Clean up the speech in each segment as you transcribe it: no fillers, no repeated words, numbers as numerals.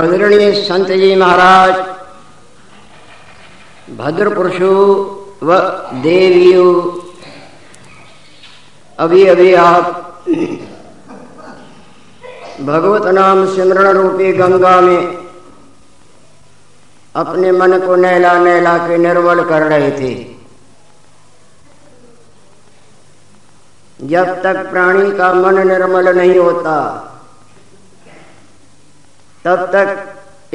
आदरणीय संत जी महाराज, भद्र पुरुषों व देवियों, अभी अभी आप भगवत नाम सिमरण रूपी गंगा में अपने मन को नहला नहला के निर्मल कर रहे थे। जब तक प्राणी का मन निर्मल नहीं होता तब तक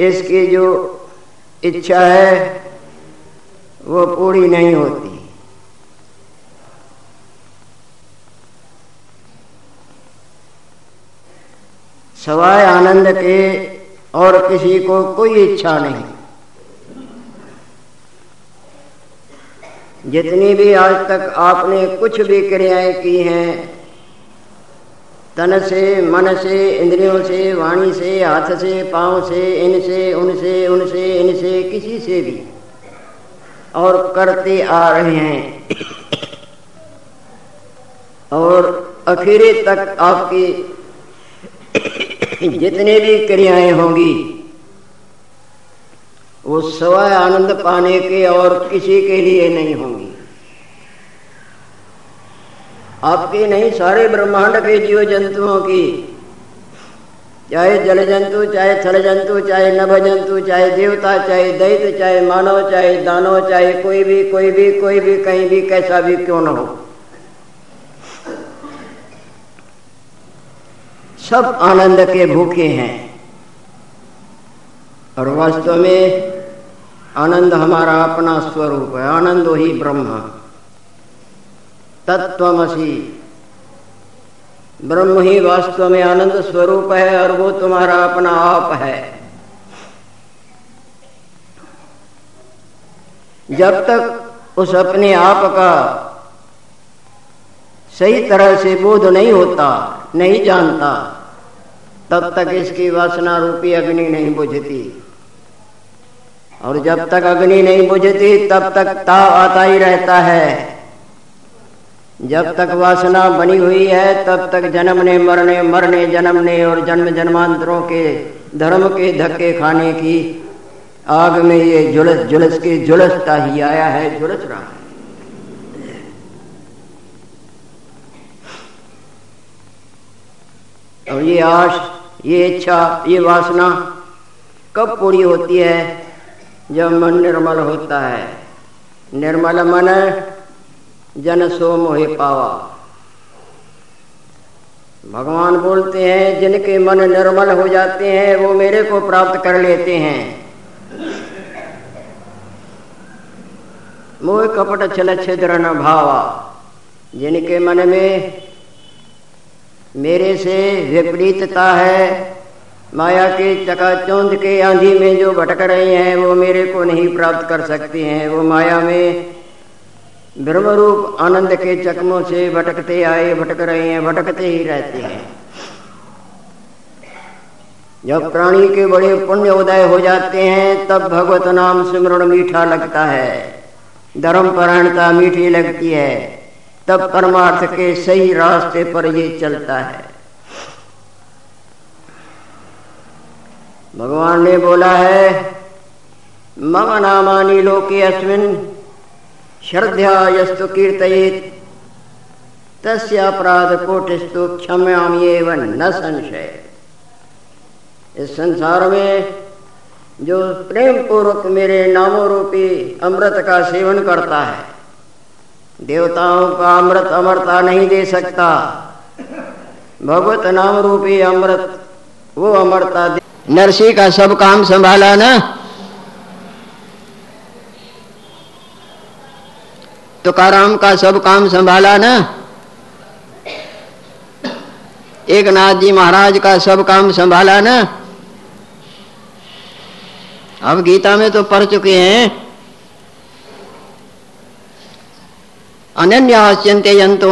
इसकी जो इच्छा है वो पूरी नहीं होती। सवाय आनंद के और किसी को कोई इच्छा नहीं। जितनी भी आज तक आपने कुछ भी क्रियाएं की हैं, तन से, मन से, इंद्रियों से, वाणी से, हाथ से, पांव से, इनसे उनसे, उनसे इनसे, किसी से भी, और करते आ रहे हैं और आखिरी तक आपकी जितनी भी क्रियाएं होंगी वो सवाय आनंद पाने के और किसी के लिए नहीं होंगी। आपकी नहीं, सारे ब्रह्मांड के जीव जंतुओं की, चाहे जल जंतु, चाहे थल जंतु, चाहे नभ जंतु, चाहे देवता, चाहे दैत्य, चाहे मानव, चाहे दानव, चाहे कोई भी कहीं भी कैसा भी क्यों न हो, सब आनंद के भूखे हैं। और वास्तव में आनंद हमारा अपना स्वरूप है। आनंदो ही ब्रह्म तत्त्वमसि, ब्रह्म ही वास्तव में आनंद स्वरूप है और वो तुम्हारा अपना आप है। जब तक उस अपने आप का सही तरह से बोध नहीं होता, नहीं जानता, तब तक इसकी वासना रूपी अग्नि नहीं बुझती। और जब तक अग्नि नहीं बुझती तब तक ताव आता ही रहता है। जब तक वासना बनी हुई है तब तक जन्मने मरने, मरने जन्मने और जन्म जन्मांतरों के धर्म के धक्के खाने की आग में ये झुलसता ही आया है, झुलस रहा है। और ये आश, ये इच्छा, ये वासना कब पूरी होती है? जब मन निर्मल होता है। निर्मल मन जन सो मोहे पावा। भगवान बोलते हैं जिनके मन निर्मल हो जाते हैं वो मेरे को प्राप्त कर लेते हैं। मोह कपट छल छिद्र न भावा। जिनके मन में मेरे से विपरीतता है, माया के चकाचौंध के आंधी में जो भटक रहे हैं वो मेरे को नहीं प्राप्त कर सकते हैं। वो माया में ब्रह्मरूप आनंद के चकमों से भटकते आए, भटक रहे हैं, भटकते ही रहते हैं। जब प्राणी के बड़े पुण्य उदय हो जाते हैं तब भगवत नाम सिमरण मीठा लगता है, धर्म परायणता मीठी लगती है, तब परमार्थ के सही रास्ते पर ये चलता है। भगवान ने बोला है मम नामानि लोके अस्मिन् श्रद्धया यस्तु कीर्तयेत् तस्य अपराध कोटिस्तु क्षम्याम्येव न संशय। इस संसार में जो प्रेम पूर्वक मेरे नामो रूपी अमृत का सेवन करता है, देवताओं का अमृत अमरता नहीं दे सकता, भगवत नाम रूपी अमृत वो अमरता दे। नरसी का सब काम संभाला ना, तुकाराम का सब काम संभाला ना, एक नाथ जी महाराज का सब काम संभाला ना। अब गीता में तो पढ़ चुके हैं अनन्याश्चिंतयन्तो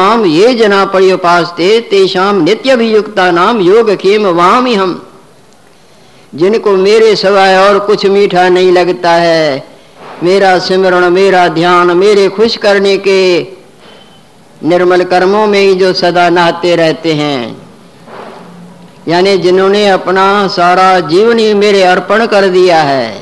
माम ये जना पर्युपास्ते तेषाम नित्यभियुक्ता नाम योग खेम वामि हम। जिनको मेरे सवाय और कुछ मीठा नहीं लगता है, मेरा सिमरण, मेरा ध्यान, मेरे खुश करने के निर्मल कर्मों में ही जो सदा नहाते रहते हैं, यानी जिन्होंने अपना सारा जीवन ही मेरे अर्पण कर दिया है।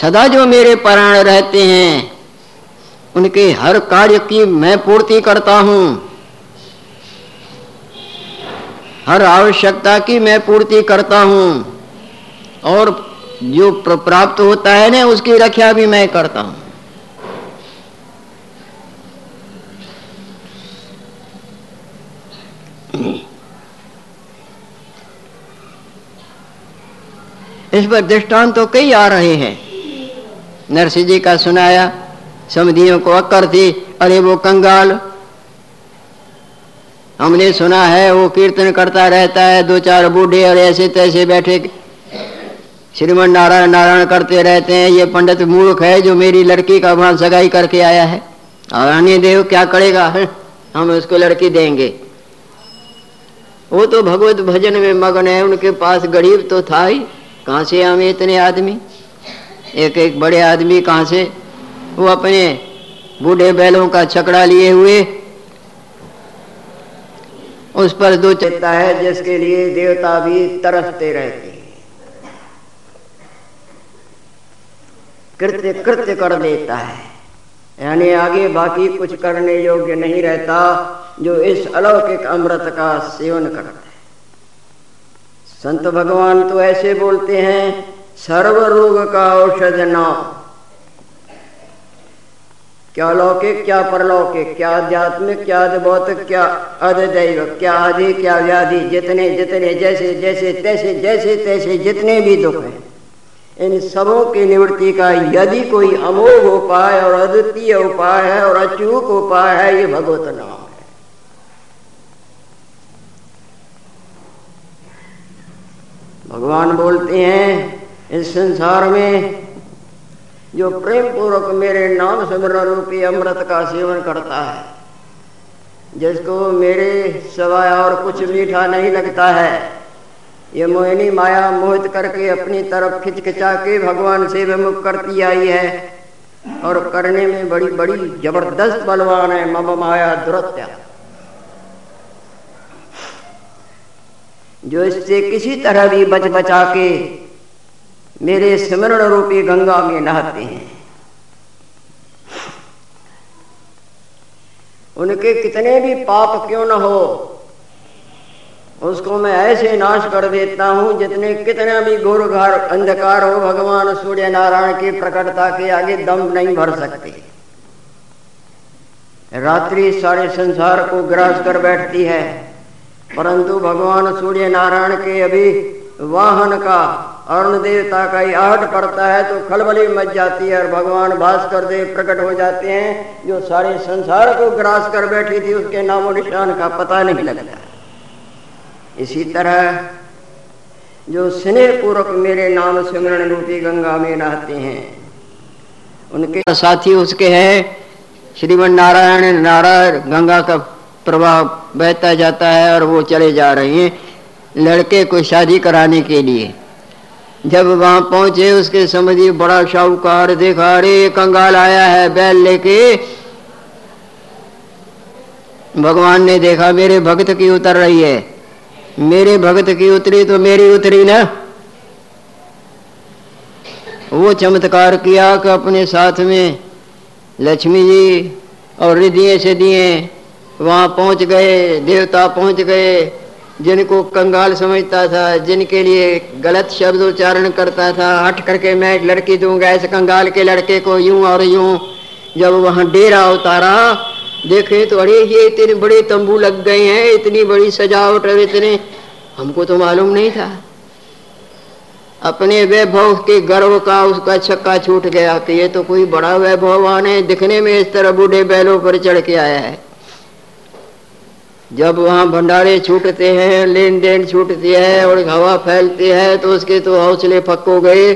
सदा जो मेरे प्राण रहते हैं उनके हर कार्य की मैं पूर्ति करता हूं, हर आवश्यकता की मैं पूर्ति करता हूं और जो प्राप्त होता है ना उसकी रक्षा भी मैं करता हूं। इस पर दृष्टांत तो कई आ रहे हैं। नरसिंह जी का सुनाया, समधियों को अक्कर थी, अरे वो कंगाल, हमने सुना है वो कीर्तन करता रहता है, दो चार बूढ़े और ऐसे तैसे बैठे श्रीमन नारायण नारायण करते रहते हैं, ये पंडित मूर्ख है जो मेरी लड़की का वहां सगाई करके आया है, और आने देव क्या करेगा, हम उसको लड़की देंगे। वो तो भगवत भजन में मगन है, उनके पास गरीब तो था ही, कहाँ से आवे इतने आदमी, एक एक बड़े आदमी कहाँ से, वो अपने बूढ़े बैलों का छकड़ा लिए हुए उस पर दो चलता है, जिसके लिए देवता भी तरसते रहते हैं, कृत्य कृत्य कर देता है, यानी आगे बाकी कुछ करने योग्य नहीं रहता जो इस अलौकिक अमृत का सेवन करता है। संत भगवान तो ऐसे बोलते हैं, सर्व रोग का औषध नाम। क्या लौकिक, क्या परलौकिक, क्या आध्यात्मिक, क्या भौतिक, क्या अद्वैव, क्या आदि, क्या व्याधि, जितने जितने जैसे जैसे तैसे जैसे तैसे जितने भी दुख हैं, इन सबों की निवृत्ति का यदि कोई अमोघ उपाय और अद्वितीय उपाय है और अचूक उपाय है, ये भगवत नाम है। भगवान बोलते हैं इस संसार में जो प्रेम पूर्वक मेरे नाम सिमरन रूपी अमृत का सेवन करता है, जिसको मेरे सवाय और कुछ मीठा नहीं लगता है, ये मोहिनी माया मोहित करके अपनी तरफ खिंचखिचा के भगवान से विमुख करती आई है, और करने में बड़ी बड़ी जबरदस्त बलवान है मम माया दुरत्या, जो इससे किसी तरह भी बच बचा के मेरे स्मरण रूपी गंगा में नहाते हैं। उनके कितने भी पाप क्यों न हो, उसको मैं ऐसे नाश कर देता हूं, जितने कितना भी घोर घार अंधकार हो, भगवान सूर्य नारायण की प्रकटता के आगे दम नहीं भर सकते। रात्रि सारे संसार को ग्रास कर बैठती है, परंतु भगवान सूर्य नारायण के अभी वाहन का अरुण देवता का ही आहट पड़ता है तो खलबली मच जाती है, और भगवान भास्कर देव प्रकट हो जाते हैं, जो सारे संसार को ग्रास कर बैठी थी, उसके नामो निशान का पता नहीं लगता। इसी तरह जो स्नेह पूर्वक मेरे नाम सिमरन रूपी गंगा में नहाते हैं, उनके साथी उसके हैं श्रीमन नारायण नारायण। गंगा का प्रवाह बहता जाता है और वो चले जा रहे हैं लड़के को शादी कराने के लिए। जब वहां पहुंचे उसके समझी बड़ा शाहूकार देखा, अरे कंगाल आया है बैल लेके। भगवान ने देखा मेरे भक्त की उतर रही है, मेरे भक्त की उतरी तो मेरी उतरी ना। वो चमत्कार किया कि अपने साथ में लक्ष्मी जी और रिदिये से दिए वहां पहुंच गए, देवता पहुंच गए। जिनको कंगाल समझता था, जिनके लिए गलत शब्द उच्चारण करता था, हट करके मैं लड़की दूंगा इस कंगाल के लड़के को, यूं और यूं। जब वहां डेरा उतारा देखे तो अरे ये इतने बड़े तंबू लग गए हैं, इतनी बड़ी सजावट, और इतने हमको तो मालूम नहीं था। अपने वैभव के गर्व का उसका छक्का छूट गया कि ये तो कोई बड़ा वैभववान है, दिखने में इस तरह बूढ़े बैलों पर चढ़ के आया है। जब वहाँ भंडारे छूटते हैं, लेन देन छूटती है और हवा फैलती है, तो उसके तो हौसले फक हो गए,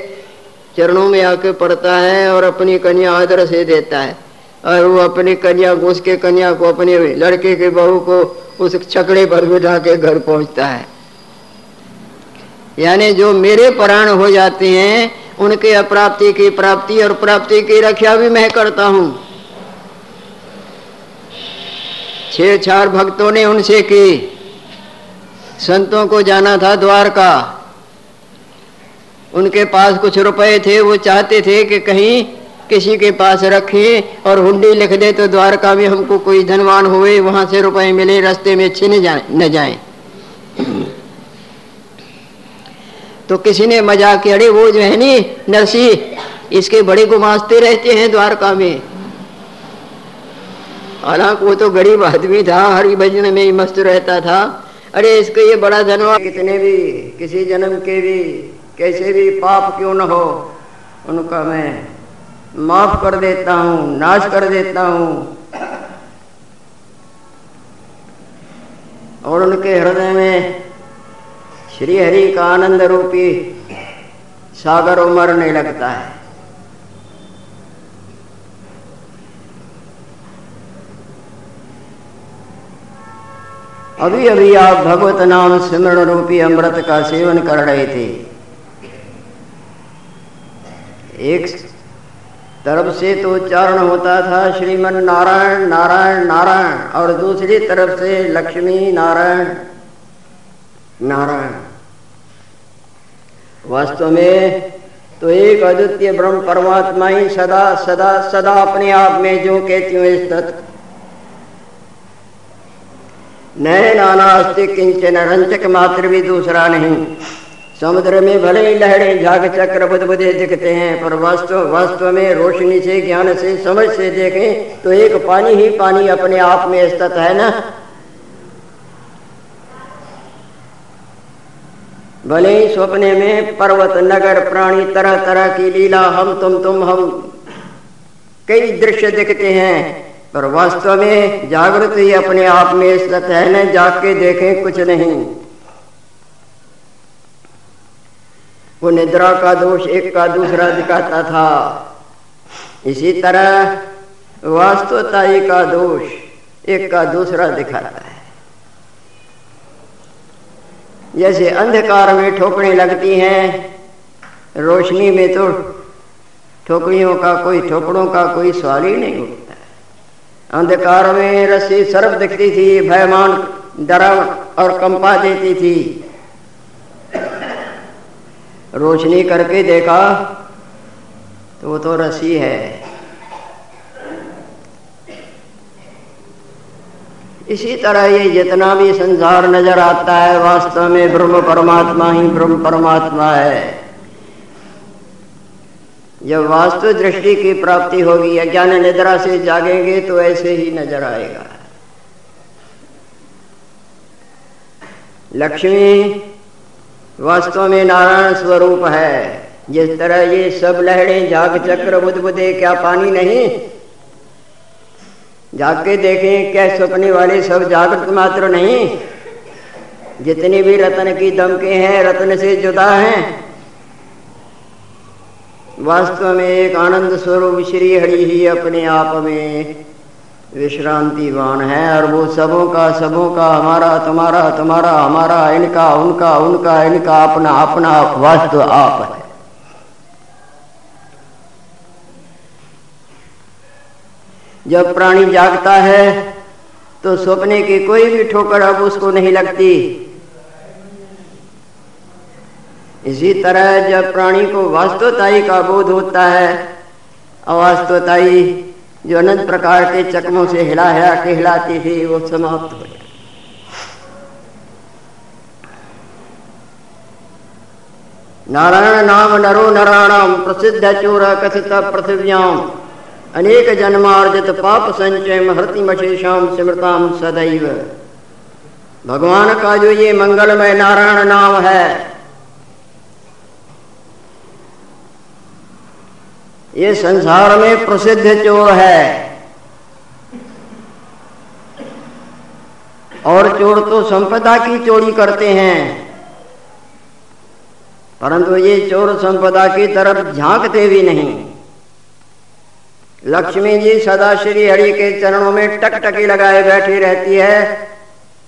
चरणों में आके पड़ता है और अपनी कन्या आदर से देता है। और वो अपनी कन्या को, उसके कन्या को, अपने लड़के के बहू को उस छकड़े पर बिठा के घर पहुँचता है। यानी जो मेरे प्राण हो जाते हैं उनके अप्राप्ति की प्राप्ति और प्राप्ति की रक्षा भी मैं करता हूँ। छह चार भक्तों ने उनसे की। संतों को जाना था द्वारका, उनके पास कुछ रुपए थे, वो चाहते थे कि कहीं किसी के पास रखें और हुंडी लिख दे तो द्वारका में हमको कोई धनवान हुए, वहां से रुपए मिले, रास्ते में अच्छे न जाए। तो किसी ने मजाक किया, अरे वो जो है नी नरसिंह, इसके बड़े गुमास्ते रहते हैं द्वारका में। हालांकि वो तो गरीब आदमी था, हरि भजन में ही मस्त रहता था। अरे इसके ये बड़ा धनवान, कितने भी किसी जन्म के भी कैसे भी पाप क्यों न हो उनका मैं माफ कर देता हूँ, नाश कर देता हूँ। और उनके हृदय में श्री हरि का आनंद रूपी सागर उमड़ने लगता है। अभी अभी आप भगवत नाम स्मरण रूपी अमृत का सेवन कर रहे थे। एक तरफ से तो उच्चारण होता था श्रीमन नारायण नारायण नारायण, और दूसरी तरफ से लक्ष्मी नारायण नारायण। वास्तव में तो एक अद्वितीय ब्रह्म परमात्मा ही सदा सदा सदा अपने आप में जो कहती हूँ स्थित, नए नानास्ति किंचन रंचक मात्र भी दूसरा नहीं। समुद्र में भले ही लहरें झाग चक्र बुदबुदे दिखते हैं, पर वास्तव में रोशनी से, ज्ञान से, समझ से देखें तो एक पानी ही पानी अपने आप में स्थित है ना। भले ही सपने में पर्वत, नगर, प्राणी, तरह तरह की लीला, हम तुम हम, कई दृश्य दिखते हैं, पर वास्तव में जागृत ही अपने आप में स्थित है न। जाग के देखें कुछ नहीं। वो निद्रा का दोष एक का दूसरा दिखाता था, इसी तरह वास्तवताई का दोष एक का दूसरा दिखाता है। जैसे अंधकार में ठोकरें लगती हैं, रोशनी में तो ठोकरियों का कोई, ठोकरों का कोई सवाल ही नहीं होता। अंधकार में रस्सी सर्प दिखती थी, भयमान, डरा और कंपा देती थी। रोशनी करके देखा तो वो तो रस्सी है। इसी तरह ये जितना भी संसार नजर आता है, वास्तव में ब्रह्म परमात्मा ही ब्रह्म परमात्मा है। जब वास्तव दृष्टि की प्राप्ति होगी, अज्ञान निद्रा से जागेंगे तो ऐसे ही नजर आएगा। लक्ष्मी वास्तव में नारायण स्वरूप है। जिस तरह ये सब लहरें, झाग, चक्र, बुदबुदे, क्या पानी नहीं। जाग के देखें, क्या सपने वाले सब जागृत मात्र नहीं। जितने भी रतन की दमके हैं, रतन से जुदा हैं। वास्तव में एक आनंद स्वरूप श्री हरि ही अपने आप में विश्रांतिवान है। और वो सबों का हमारा, तुम्हारा, हमारा, इनका उनका, इनका अपना वास्तव आप है। जब प्राणी जागता है तो सपने की कोई भी ठोकर अब उसको नहीं लगती। इसी तरह जब प्राणी को वास्तवताई का बोध होता है, अवास्तवताई जो अनंत प्रकार के चकमों से हिला के हिलाती थी, वो समाप्त हो जाती। नारायण नाम नरो नारायणम प्रसिद्ध चोर कथित पृथिव्याम अनेक जन्मार्जित पाप संचयम हृतिमशेषाम स्मृताम सदैव। भगवान का जो ये मंगलमय नारायण नाम है, ये संसार में प्रसिद्ध चोर है। और चोर तो संपदा की चोरी करते हैं, परंतु ये चोर संपदा की तरफ झांकते भी नहीं। लक्ष्मी जी सदा श्री हरि के चरणों में टकटकी लगाए बैठी रहती है।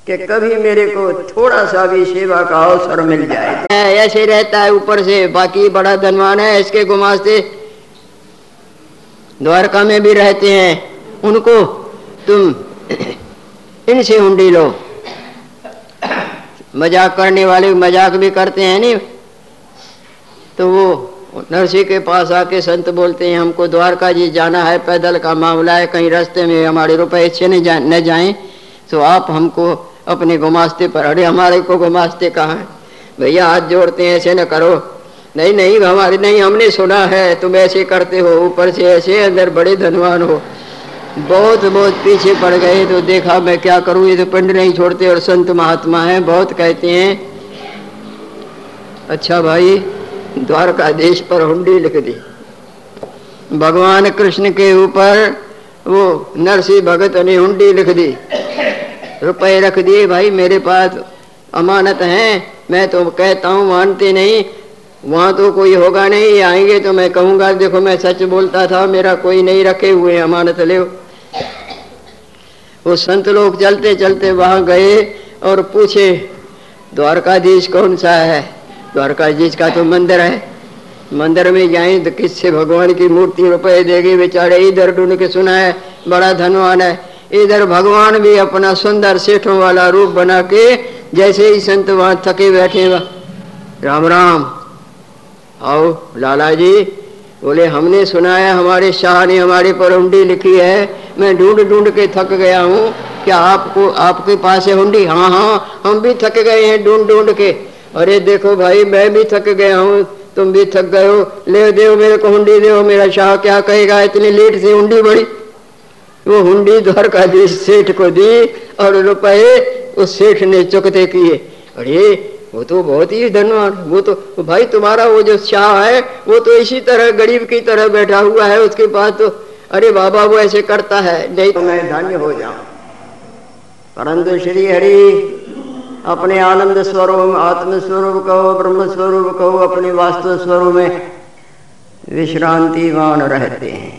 कि कभी मेरे को थोड़ा सा भी सेवा का अवसर मिल जाए। ऐसे रहता है ऊपर से, बाकी बड़ा धनवान है, इसके गुमास्ते द्वारका में भी रहते हैं, उनको तुम इनसे हुंडी लो। मजाक करने वाले मजाक भी करते हैं नहीं, तो वो नरसी के पास आके संत बोलते हैं हमको द्वारका जी जाना है, पैदल का मामला है, कहीं रास्ते में हमारे रुपए अच्छे न जाएं, तो आप हमको अपने गुमास्ते पर। अरे हमारे को गुमास्ते कहाँ है भैया, हाथ जोड़ते हैं ऐसे न करो। नहीं नहीं हमारे नहीं, हमने सुना है तुम ऐसे करते हो, ऊपर से ऐसे अंदर बड़े धनवान हो। बहुत बहुत पीछे पड़ गए तो देखा मैं क्या करूँ, ये तो पिंड नहीं छोड़ते और संत महात्मा हैं, बहुत कहते हैं। अच्छा भाई द्वारकाधीश पर हुंडी लिख दी। भगवान कृष्ण के ऊपर वो नरसी भगत ने हुंडी लिख दी, रुपए रख दिए। भाई मेरे पास अमानत है, मैं तो कहता हूँ मानते नहीं, वहाँ तो कोई होगा नहीं, आएंगे तो मैं कहूँगा देखो मैं सच बोलता था, मेरा कोई नहीं रखे हुए अमानत ले। वो संत लोग चलते चलते वहाँ गए और पूछे द्वारकाधीश कौन सा है, द्वारकाधीश का तो मंदिर है, मंदिर में जाए तो किससे भगवान की मूर्ति रुपए देगी। बेचारे इधर ढूंढ के सुना है बड़ा धनवान है, इधर भगवान भी अपना सुंदर सेठों वाला रूप बना के जैसे ही संत वहाँ थके बैठे, राम राम आओ लाला जी। बोले हमने सुना है हमारे शाह ने हमारे पर हुंडी लिखी है, मैं ढूंढ ढूंढ के थक गया हूँ, क्या आपको आपके पास है हुंडी? हाँ हाँ हम भी थक गए हैं ढूंढ ढूंढ के। अरे देखो भाई मैं भी थक गया हूँ, तुम भी थक गए हो, ले दो मेरे को हुंडी दो, मेरा शाह क्या कहेगा, इतनी लेट से हुंडी बड़ी। वो हुंडी द्वारकाधीश सेठ को दी और रुपए उस सेठ ने चुकते किए। अरे वो तो बहुत ही धनवान, वो तो भाई तुम्हारा वो जो शाह है वो तो इसी तरह गरीब की तरह बैठा हुआ है, उसके पास तो अरे बाबा वो ऐसे करता है नहीं तो मैं धन्य हो जाऊं। परंतु श्री हरि अपने आनंद स्वरूप, आत्म स्वरूप कहो, ब्रह्म स्वरूप कहो, अपने वास्तव स्वरूप में विश्रांतिवान रहते हैं।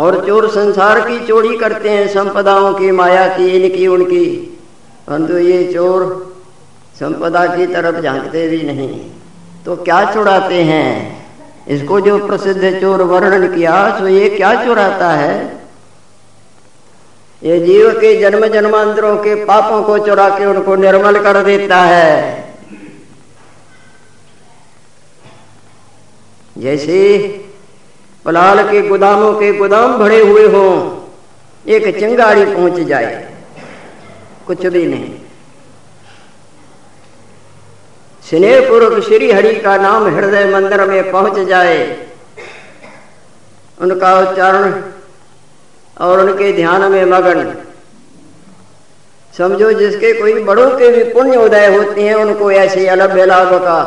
और चोर संसार की चोरी करते हैं, संपदाओं की, माया की, इनकी उनकी, परंतु ये चोर संपदा की तरफ झांकते भी नहीं, तो क्या चुराते हैं? इसको जो प्रसिद्ध चोर वर्णन किया, तो ये क्या चुराता है? ये जीव के जन्म जन्मांतरों के पापों को चुरा के उनको निर्मल कर देता है। जैसे पलाल के गोदामों के गोदाम भरे हुए हो, एक चिंगारी पहुंच जाए कुछ भी नहीं। स्नेह पूर्वक श्री हरि का नाम हृदय मंदिर में पहुंच जाए, उनका उच्चारण और उनके ध्यान में मगन, समझो जिसके कोई बड़ों के भी पुण्य उदय होते हैं, उनको ऐसे अलभ्य लाभ का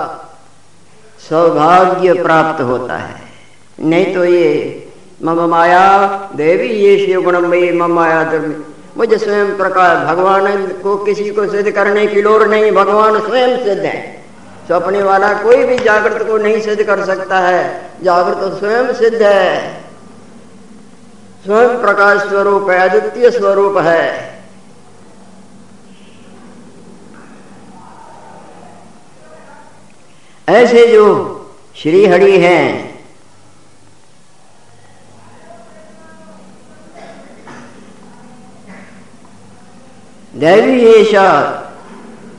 सौभाग्य प्राप्त होता है। नहीं तो ये मम माया देवी ये शिव गुणमयी मम माया देवी, मुझे स्वयं प्रकाश, भगवान को किसी को सिद्ध करने की लोड़ नहीं, भगवान स्वयं सिद्ध है। सपने वाला कोई भी जागृत को नहीं सिद्ध कर सकता है, जागृत स्वयं सिद्ध है, स्वयं प्रकाश स्वरूप है, अद्वितीय स्वरूप है। ऐसे जो श्री हरि हैं दैवी ईशा,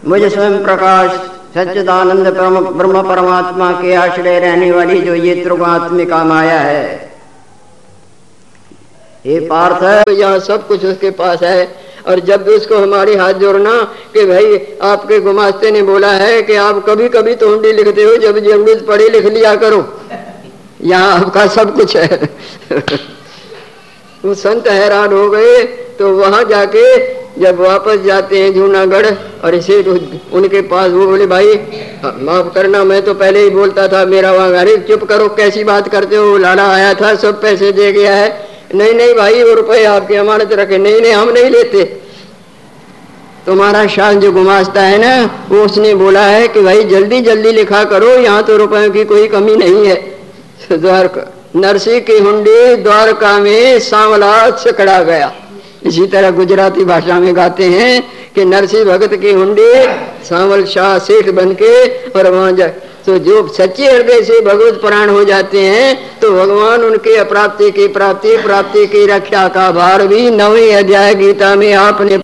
मुझे स्वयं प्रकाश सच्चिदानंद ब्रह्म परमात्मा के आश्रय रहने वाली जो ये त्रिगुणात्मिका माया है, ये पार्थ है, यहाँ सब कुछ उसके पास है। और जब भी उसको हमारे हाथ जोड़ना कि भाई आपके गुमास्ते ने बोला है कि आप कभी कभी तो हुंडी लिखते हो, जब जरूरत पड़े लिख लिया करो, यहाँ आपका सब कुछ है। वो संत हैरान हो गए, तो वहां जाके जब वापस जाते हैं जूनागढ़ और इसे उनके पास, वो बोले भाई माफ करना मैं तो पहले ही बोलता था, मेरा वहाँ अरे चुप करो कैसी बात करते हो, लाला आया था सब पैसे दे गया है। नहीं नहीं भाई वो रुपए आपके अमानत रखे, नहीं नहीं हम नहीं लेते, तुम्हारा शान जो गुमास्ता है ना वो उसने बोला है कि भाई जल्दी जल्दी लिखा करो, यहाँ तो रुपयों की कोई कमी नहीं है। द्वारका, नरसी की हुंडी द्वारका में सांवला सिकड़ा गया। इसी तरह गुजराती भाषा में गाते हैं कि नरसी भगत की हुंडी सांवल शाह सेठ बन के और वहां जाए। तो जो सच्चे हृदय से भगवत प्राण हो जाते हैं तो भगवान उनके अप्राप्ति की प्राप्ति, प्राप्ति की रक्षा का भार भी नवे अध्याय गीता में आपने